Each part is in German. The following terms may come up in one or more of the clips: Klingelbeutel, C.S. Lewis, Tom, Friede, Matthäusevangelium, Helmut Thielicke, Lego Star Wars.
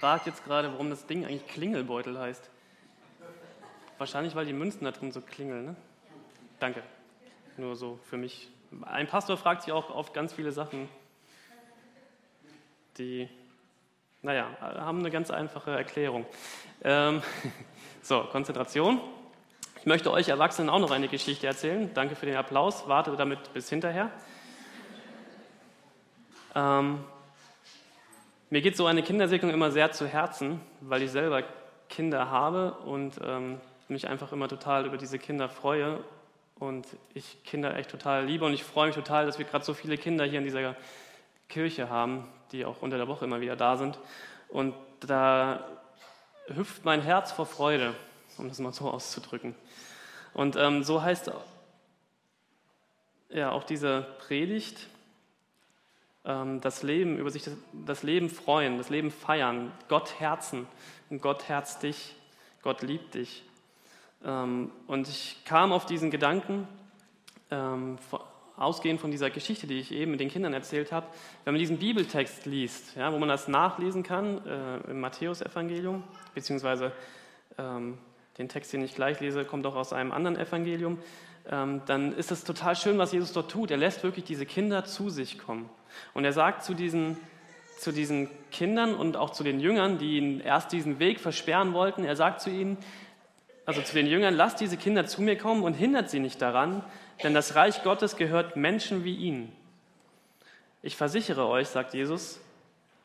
fragt jetzt gerade, warum das Ding eigentlich Klingelbeutel heißt. Wahrscheinlich, weil die Münzen da drin so klingeln, ne? Danke. Nur so für mich. Ein Pastor fragt sich auch oft ganz viele Sachen, die, naja, haben eine ganz einfache Erklärung. So, Konzentration. Ich möchte euch Erwachsenen auch noch eine Geschichte erzählen. Danke für den Applaus. Warte damit bis hinterher. Mir geht so eine Kindersegnung immer sehr zu Herzen, weil ich selber Kinder habe und mich einfach immer total über diese Kinder freue und ich Kinder echt total liebe und ich freue mich total, dass wir gerade so viele Kinder hier in dieser Kirche haben, die auch unter der Woche immer wieder da sind und da hüpft mein Herz vor Freude, um das mal so auszudrücken. Und so heißt ja auch diese Predigt, das Leben, über sich das Leben freuen, das Leben feiern, Gott herzen und Gott herzt dich, Gott liebt dich. Und ich kam auf diesen Gedanken, ausgehend von dieser Geschichte, die ich eben mit den Kindern erzählt habe, wenn man diesen Bibeltext liest, ja, wo man das nachlesen kann, im Matthäusevangelium, beziehungsweise den Text, den ich gleich lese, kommt auch aus einem anderen Evangelium, dann ist es total schön, was Jesus dort tut. Er lässt wirklich diese Kinder zu sich kommen. Und er sagt zu diesen Kindern und auch zu den Jüngern, die ihnen erst diesen Weg versperren wollten, er sagt zu ihnen, also zu den Jüngern, lasst diese Kinder zu mir kommen und hindert sie nicht daran, denn das Reich Gottes gehört Menschen wie ihnen. Ich versichere euch, sagt Jesus,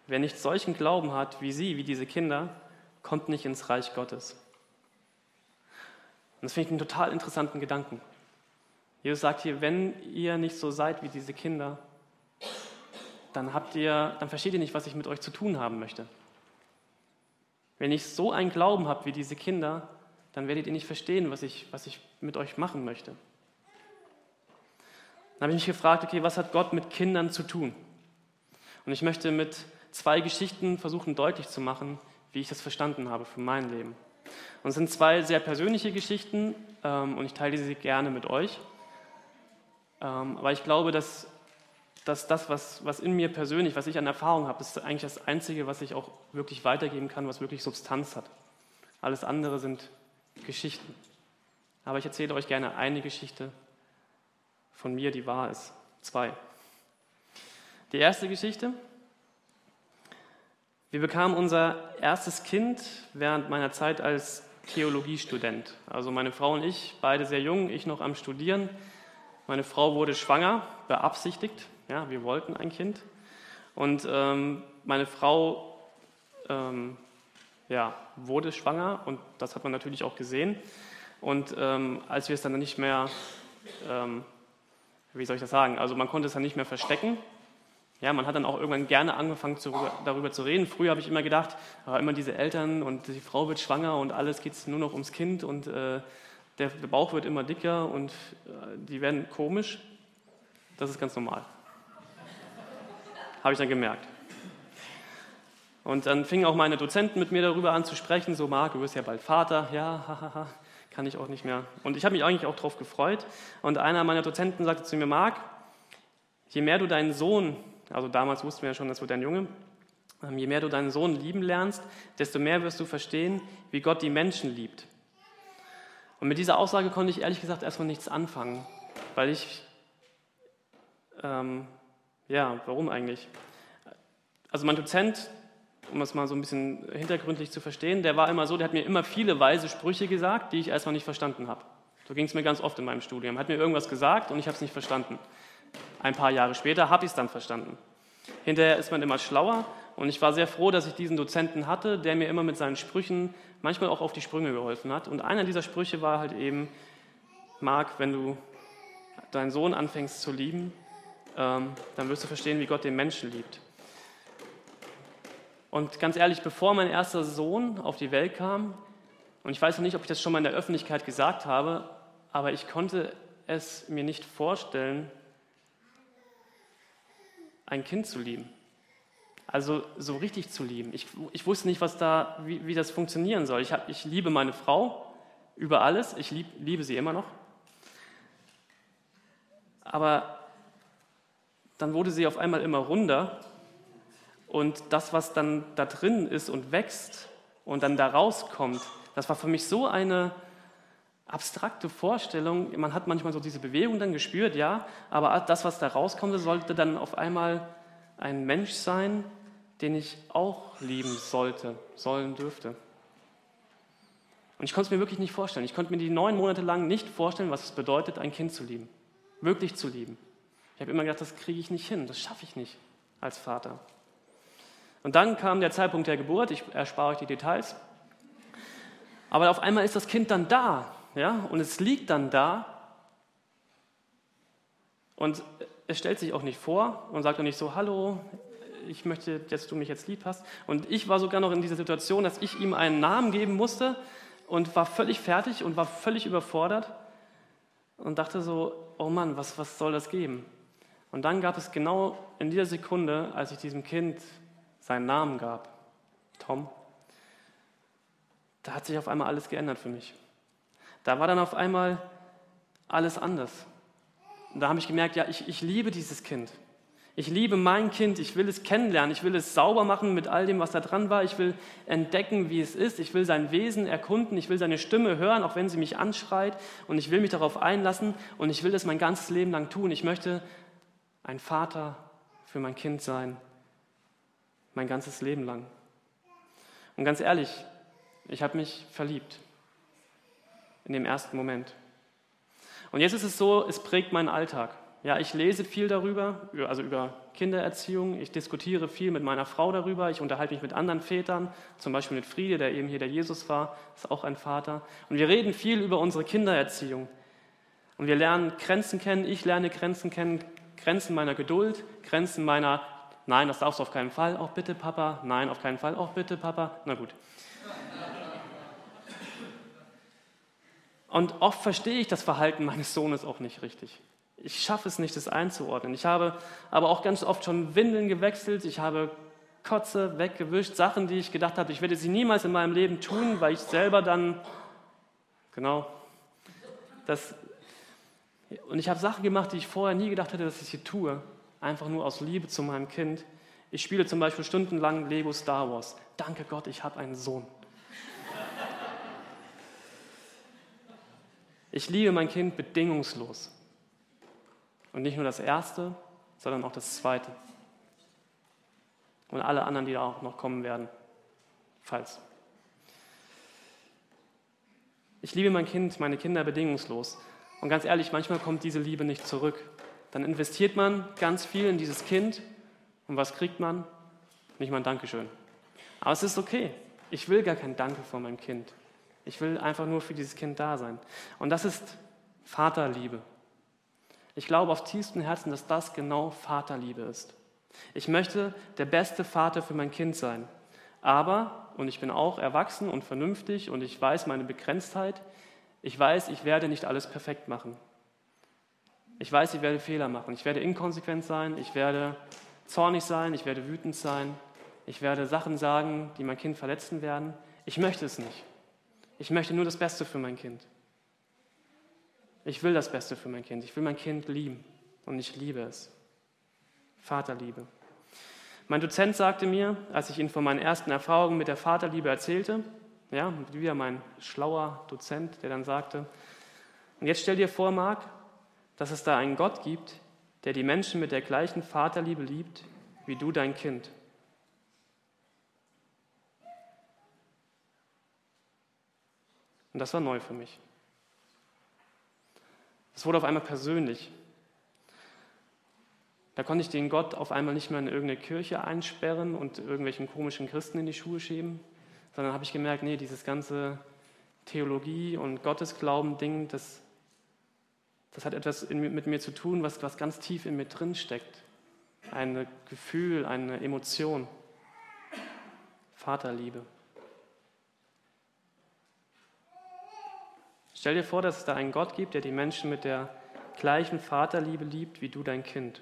wer nicht solchen Glauben hat wie sie, wie diese Kinder, kommt nicht ins Reich Gottes. Und das finde ich einen total interessanten Gedanken. Jesus sagt hier, wenn ihr nicht so seid wie diese Kinder, dann versteht ihr nicht, was ich mit euch zu tun haben möchte. Wenn ich so einen Glauben habe wie diese Kinder, dann werdet ihr nicht verstehen, was ich mit euch machen möchte. Dann habe ich mich gefragt, okay, was hat Gott mit Kindern zu tun? Und ich möchte mit zwei Geschichten versuchen, deutlich zu machen, wie ich das verstanden habe für mein Leben. Und es sind zwei sehr persönliche Geschichten und ich teile sie gerne mit euch. Aber ich glaube, dass das, was in mir persönlich, was ich an Erfahrung habe, ist eigentlich das Einzige, was ich auch wirklich weitergeben kann, was wirklich Substanz hat. Alles andere sind Geschichten. Aber ich erzähle euch gerne eine Geschichte von mir, die wahr ist. Zwei. Die erste Geschichte. Wir bekamen unser erstes Kind während meiner Zeit als Theologiestudent. Also meine Frau und ich, beide sehr jung, ich noch am Studieren. Meine Frau wurde schwanger, beabsichtigt. Ja, wir wollten ein Kind. Und meine Frau wurde schwanger und das hat man natürlich auch gesehen. Und als wir es dann nicht mehr, also man konnte es dann nicht mehr verstecken. Ja, man hat dann auch irgendwann gerne angefangen, darüber zu reden. Früher habe ich immer gedacht, immer diese Eltern und die Frau wird schwanger und alles geht nur noch ums Kind und der Bauch wird immer dicker und die werden komisch. Das ist ganz normal. Habe ich dann gemerkt. Und dann fingen auch meine Dozenten mit mir darüber an zu sprechen, so Marc, du wirst ja bald Vater, ja, hahaha, kann ich auch nicht mehr. Und ich habe mich eigentlich auch drauf gefreut. Und einer meiner Dozenten sagte zu mir, Marc, je mehr du deinen Sohn, also damals wussten wir ja schon, das wird ein Junge, je mehr du deinen Sohn lieben lernst, desto mehr wirst du verstehen, wie Gott die Menschen liebt. Und mit dieser Aussage konnte ich ehrlich gesagt erstmal nichts anfangen, weil ich, warum eigentlich? Also mein Dozent, um das mal so ein bisschen hintergründlich zu verstehen, der war immer so, der hat mir immer viele weise Sprüche gesagt, die ich erstmal nicht verstanden habe. So ging es mir ganz oft in meinem Studium. Er hat mir irgendwas gesagt und ich habe es nicht verstanden. Ein paar Jahre später habe ich es dann verstanden. Hinterher ist man immer schlauer und ich war sehr froh, dass ich diesen Dozenten hatte, der mir immer mit seinen Sprüchen manchmal auch auf die Sprünge geholfen hat. Und einer dieser Sprüche war halt eben, Marc, wenn du deinen Sohn anfängst zu lieben, dann wirst du verstehen, wie Gott den Menschen liebt. Und ganz ehrlich, bevor mein erster Sohn auf die Welt kam, und ich weiß noch nicht, ob ich das schon mal in der Öffentlichkeit gesagt habe, aber ich konnte es mir nicht vorstellen, ein Kind zu lieben. Also so richtig zu lieben. Ich wusste nicht, wie das funktionieren soll. Ich liebe meine Frau über alles. Ich liebe sie immer noch. Aber dann wurde sie auf einmal immer runder und das, was dann da drin ist und wächst und dann da rauskommt, das war für mich so eine abstrakte Vorstellung. Man hat manchmal so diese Bewegung dann gespürt, ja, aber das, was da rauskommt, sollte dann auf einmal ein Mensch sein, den ich auch lieben dürfte. Und ich konnte es mir wirklich nicht vorstellen. Ich konnte mir die 9 Monate lang nicht vorstellen, was es bedeutet, ein Kind zu lieben. Wirklich zu lieben. Ich habe immer gedacht, das kriege ich nicht hin, das schaffe ich nicht als Vater. Und dann kam der Zeitpunkt der Geburt, ich erspare euch die Details. Aber auf einmal ist das Kind dann da, ja, und es liegt dann da. Und es stellt sich auch nicht vor und sagt auch nicht so, hallo, ich möchte, dass du mich jetzt lieb hast. Und ich war sogar noch in dieser Situation, dass ich ihm einen Namen geben musste und war völlig fertig und war völlig überfordert und dachte so, oh Mann, was soll das geben? Und dann gab es genau in dieser Sekunde, als ich diesem Kind seinen Namen gab, Tom, da hat sich auf einmal alles geändert für mich. Da war dann auf einmal alles anders. Und da habe ich gemerkt, ja, ich liebe dieses Kind. Ich liebe mein Kind, ich will es kennenlernen, ich will es sauber machen mit all dem, was da dran war. Ich will entdecken, wie es ist, ich will sein Wesen erkunden, ich will seine Stimme hören, auch wenn sie mich anschreit. Und ich will mich darauf einlassen und ich will das mein ganzes Leben lang tun. Ich möchte ein Vater für mein Kind sein, mein ganzes Leben lang. Und ganz ehrlich, ich habe mich verliebt in dem ersten Moment. Und jetzt ist es so, es prägt meinen Alltag. Ja, ich lese viel darüber, also über Kindererziehung. Ich diskutiere viel mit meiner Frau darüber. Ich unterhalte mich mit anderen Vätern, zum Beispiel mit Friede, der eben hier der Jesus war, ist auch ein Vater. Und wir reden viel über unsere Kindererziehung. Und wir lernen Grenzen kennen. Ich lerne Grenzen kennen, Grenzen meiner Geduld, Grenzen meiner, nein, das darfst du auf keinen Fall, auch bitte Papa, nein, auf keinen Fall, auch bitte Papa, na gut. Und oft verstehe ich das Verhalten meines Sohnes auch nicht richtig. Ich schaffe es nicht, das einzuordnen. Ich habe aber auch ganz oft schon Windeln gewechselt. Ich habe Kotze weggewischt, Sachen, die ich gedacht habe, ich werde sie niemals in meinem Leben tun, weil ich selber dann, genau, das. Und ich habe Sachen gemacht, die ich vorher nie gedacht hätte, dass ich sie tue. Einfach nur aus Liebe zu meinem Kind. Ich spiele zum Beispiel stundenlang Lego Star Wars. Danke Gott, ich habe einen Sohn. Ich liebe mein Kind bedingungslos. Und nicht nur das Erste, sondern auch das Zweite. Und alle anderen, die da auch noch kommen werden. Falls. Ich liebe mein Kind, meine Kinder bedingungslos. Und ganz ehrlich, manchmal kommt diese Liebe nicht zurück. Dann investiert man ganz viel in dieses Kind. Und was kriegt man? Nicht mal ein Dankeschön. Aber es ist okay. Ich will gar kein Danke von meinem Kind. Ich will einfach nur für dieses Kind da sein. Und das ist Vaterliebe. Ich glaube auf tiefstem Herzen, dass das genau Vaterliebe ist. Ich möchte der beste Vater für mein Kind sein. Aber, und ich bin auch erwachsen und vernünftig und ich weiß meine Begrenztheit, ich weiß, ich werde nicht alles perfekt machen. Ich weiß, ich werde Fehler machen. Ich werde inkonsequent sein, ich werde zornig sein, ich werde wütend sein. Ich werde Sachen sagen, die mein Kind verletzen werden. Ich möchte es nicht. Ich möchte nur das Beste für mein Kind. Ich will das Beste für mein Kind. Ich will mein Kind lieben und ich liebe es. Vaterliebe. Mein Dozent sagte mir, als ich ihm von meinen ersten Erfahrungen mit der Vaterliebe erzählte, ja, wieder mein schlauer Dozent, der dann sagte, und jetzt stell dir vor, Marc, dass es da einen Gott gibt, der die Menschen mit der gleichen Vaterliebe liebt, wie du dein Kind. Und das war neu für mich. Es wurde auf einmal persönlich. Da konnte ich den Gott auf einmal nicht mehr in irgendeine Kirche einsperren und irgendwelchen komischen Christen in die Schuhe schieben, sondern habe ich gemerkt, nee, dieses ganze Theologie- und Gottesglauben-Ding, das hat etwas mit mir zu tun, was ganz tief in mir drin steckt. Ein Gefühl, eine Emotion. Vaterliebe. Stell dir vor, dass es da einen Gott gibt, der die Menschen mit der gleichen Vaterliebe liebt, wie du dein Kind.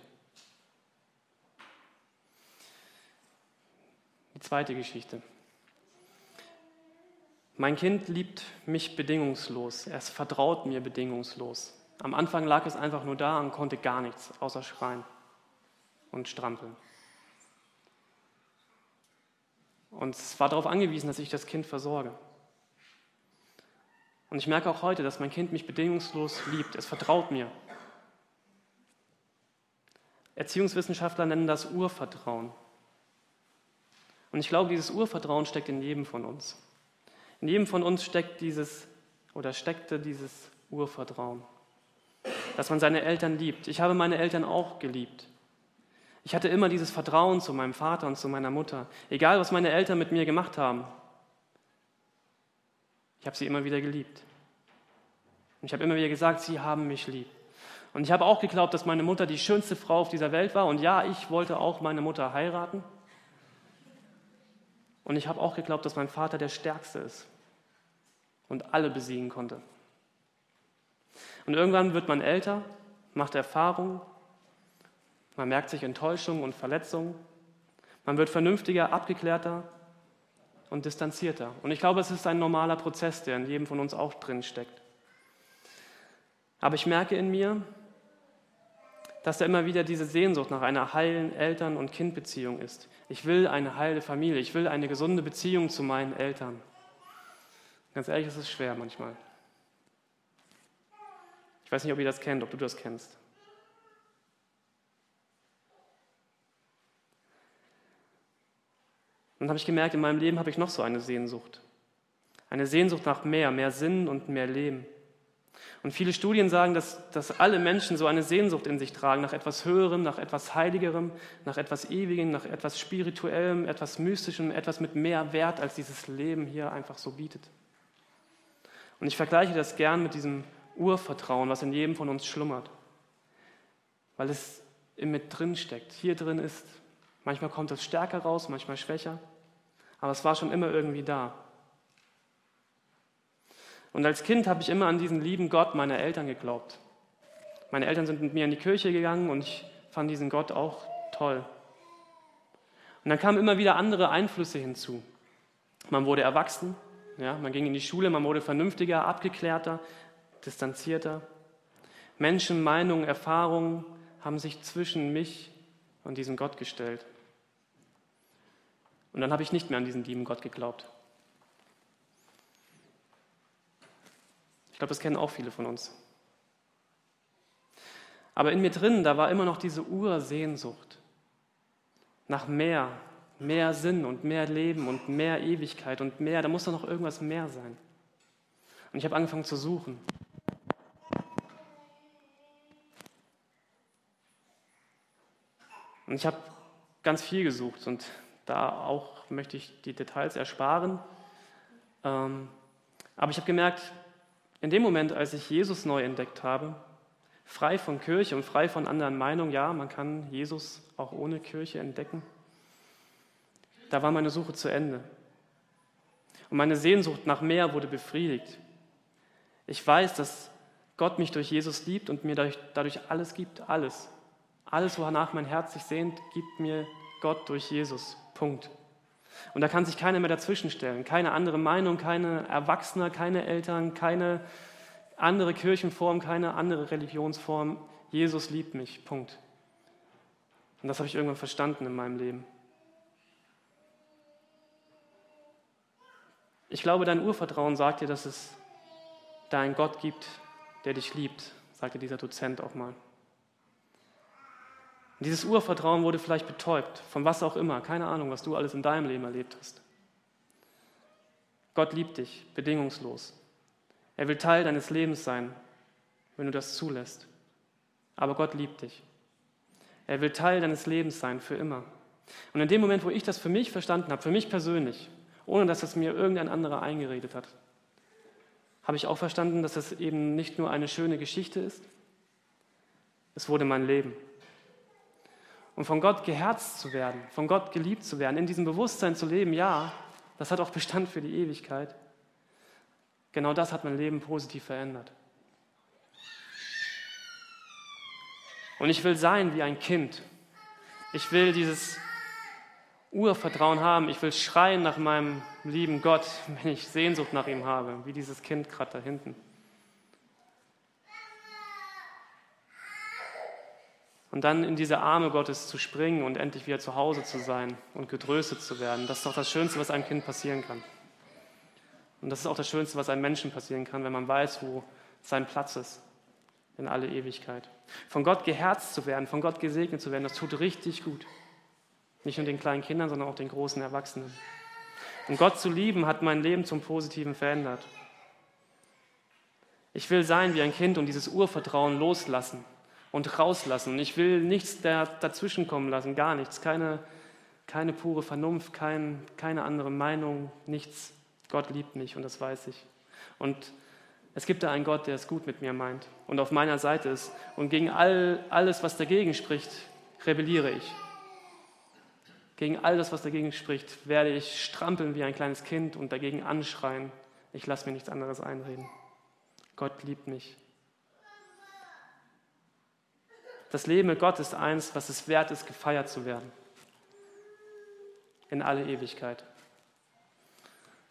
Die zweite Geschichte. Mein Kind liebt mich bedingungslos. Es vertraut mir bedingungslos. Am Anfang lag es einfach nur da und konnte gar nichts, außer schreien und strampeln. und war darauf angewiesen, dass ich das Kind versorge. Und ich merke auch heute, dass mein Kind mich bedingungslos liebt. Es vertraut mir. Erziehungswissenschaftler nennen das Urvertrauen. Und ich glaube, dieses Urvertrauen steckt in jedem von uns. In jedem von uns steckte dieses Urvertrauen, dass man seine Eltern liebt. Ich habe meine Eltern auch geliebt. Ich hatte immer dieses Vertrauen zu meinem Vater und zu meiner Mutter, egal was meine Eltern mit mir gemacht haben. Ich habe sie immer wieder geliebt. Und ich habe immer wieder gesagt, sie haben mich lieb. Und ich habe auch geglaubt, dass meine Mutter die schönste Frau auf dieser Welt war. Und ja, ich wollte auch meine Mutter heiraten. Und ich habe auch geglaubt, dass mein Vater der Stärkste ist und alle besiegen konnte. Und irgendwann wird man älter, macht Erfahrungen, man merkt sich Enttäuschungen und Verletzungen, man wird vernünftiger, abgeklärter und distanzierter. Und ich glaube, es ist ein normaler Prozess, der in jedem von uns auch drin steckt. Aber ich merke in mir, dass da immer wieder diese Sehnsucht nach einer heilen Eltern- und Kindbeziehung ist. Ich will eine heile Familie, ich will eine gesunde Beziehung zu meinen Eltern. Ganz ehrlich, es ist schwer manchmal. Ich weiß nicht, ob ihr das kennt, ob du das kennst. Und dann habe ich gemerkt, in meinem Leben habe ich noch so eine Sehnsucht. Eine Sehnsucht nach mehr Sinn und mehr Leben. Und viele Studien sagen, dass alle Menschen so eine Sehnsucht in sich tragen, nach etwas Höherem, nach etwas Heiligerem, nach etwas Ewigem, nach etwas Spirituellem, etwas Mystischem, etwas mit mehr Wert, als dieses Leben hier einfach so bietet. Und ich vergleiche das gern mit diesem Urvertrauen, was in jedem von uns schlummert, weil es mit drin steckt, hier drin ist. Manchmal kommt es stärker raus, manchmal schwächer, aber es war schon immer irgendwie da. Und als Kind habe ich immer an diesen lieben Gott meiner Eltern geglaubt. Meine Eltern sind mit mir in die Kirche gegangen und ich fand diesen Gott auch toll. Und dann kamen immer wieder andere Einflüsse hinzu. Man wurde erwachsen, ja, man ging in die Schule, man wurde vernünftiger, abgeklärter, distanzierter. Menschen, Meinungen, Erfahrungen haben sich zwischen mich und diesem Gott gestellt. Und dann habe ich nicht mehr an diesen lieben Gott geglaubt. Ich glaube, das kennen auch viele von uns. Aber in mir drin, da war immer noch diese Ursehnsucht nach mehr Sinn und mehr Leben und mehr Ewigkeit und mehr, da muss doch noch irgendwas mehr sein. Und ich habe angefangen zu suchen. Und ich habe ganz viel gesucht und da auch möchte ich die Details ersparen. Aber ich habe gemerkt, in dem Moment, als ich Jesus neu entdeckt habe, frei von Kirche und frei von anderen Meinungen, ja, man kann Jesus auch ohne Kirche entdecken, da war meine Suche zu Ende. Und meine Sehnsucht nach mehr wurde befriedigt. Ich weiß, dass Gott mich durch Jesus liebt und mir dadurch alles gibt, alles. Alles, wonach mein Herz sich sehnt, gibt mir Gott durch Jesus. Punkt. Und da kann sich keiner mehr dazwischenstellen. Keine andere Meinung, keine Erwachsene, keine Eltern, keine andere Kirchenform, keine andere Religionsform. Jesus liebt mich. Punkt. Und das habe ich irgendwann verstanden in meinem Leben. Ich glaube, dein Urvertrauen sagt dir, dass es da einen Gott gibt, der dich liebt, sagte dieser Dozent auch mal. Und dieses Urvertrauen wurde vielleicht betäubt, von was auch immer, keine Ahnung, was du alles in deinem Leben erlebt hast. Gott liebt dich, bedingungslos. Er will Teil deines Lebens sein, wenn du das zulässt. Aber Gott liebt dich. Er will Teil deines Lebens sein, für immer. Und in dem Moment, wo ich das für mich verstanden habe, für mich persönlich, ohne dass es mir irgendein anderer eingeredet hat, habe ich auch verstanden, dass das eben nicht nur eine schöne Geschichte ist, es wurde mein Leben. Und von Gott geherzt zu werden, von Gott geliebt zu werden, in diesem Bewusstsein zu leben, ja, das hat auch Bestand für die Ewigkeit. Genau das hat mein Leben positiv verändert. Und ich will sein wie ein Kind. Ich will dieses Urvertrauen haben. Ich will schreien nach meinem lieben Gott, wenn ich Sehnsucht nach ihm habe, wie dieses Kind gerade da hinten. Und dann in diese Arme Gottes zu springen und endlich wieder zu Hause zu sein und getröstet zu werden, das ist doch das Schönste, was einem Kind passieren kann. Und das ist auch das Schönste, was einem Menschen passieren kann, wenn man weiß, wo sein Platz ist in alle Ewigkeit. Von Gott geherzt zu werden, von Gott gesegnet zu werden, das tut richtig gut. Nicht nur den kleinen Kindern, sondern auch den großen Erwachsenen. Und Gott zu lieben, hat mein Leben zum Positiven verändert. Ich will sein wie ein Kind und dieses Urvertrauen loslassen und rauslassen. Und ich will nichts dazwischenkommen lassen, gar nichts. Keine pure Vernunft, keine andere Meinung, nichts. Gott liebt mich und das weiß ich. Und es gibt da einen Gott, der es gut mit mir meint und auf meiner Seite ist. Und gegen alles, was dagegen spricht, rebelliere ich. Gegen all das, was dagegen spricht, werde ich strampeln wie ein kleines Kind und dagegen anschreien. Ich lasse mir nichts anderes einreden. Gott liebt mich. Das Leben mit Gott ist eins, was es wert ist, gefeiert zu werden. In alle Ewigkeit.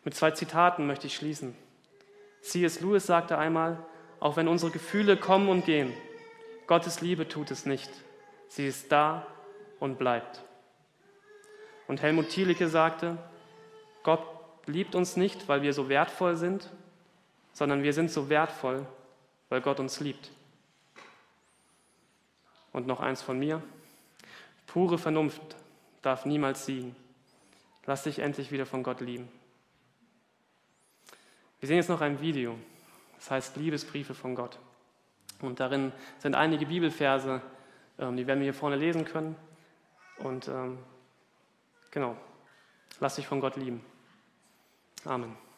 Mit 2 Zitaten möchte ich schließen. C.S. Lewis sagte einmal, auch wenn unsere Gefühle kommen und gehen, Gottes Liebe tut es nicht. Sie ist da und bleibt. Und Helmut Thielicke sagte, Gott liebt uns nicht, weil wir so wertvoll sind, sondern wir sind so wertvoll, weil Gott uns liebt. Und noch eins von mir. Pure Vernunft darf niemals siegen. Lass dich endlich wieder von Gott lieben. Wir sehen jetzt noch ein Video. Das heißt Liebesbriefe von Gott. Und darin sind einige Bibelverse, die werden wir hier vorne lesen können. Und genau, lass dich von Gott lieben. Amen.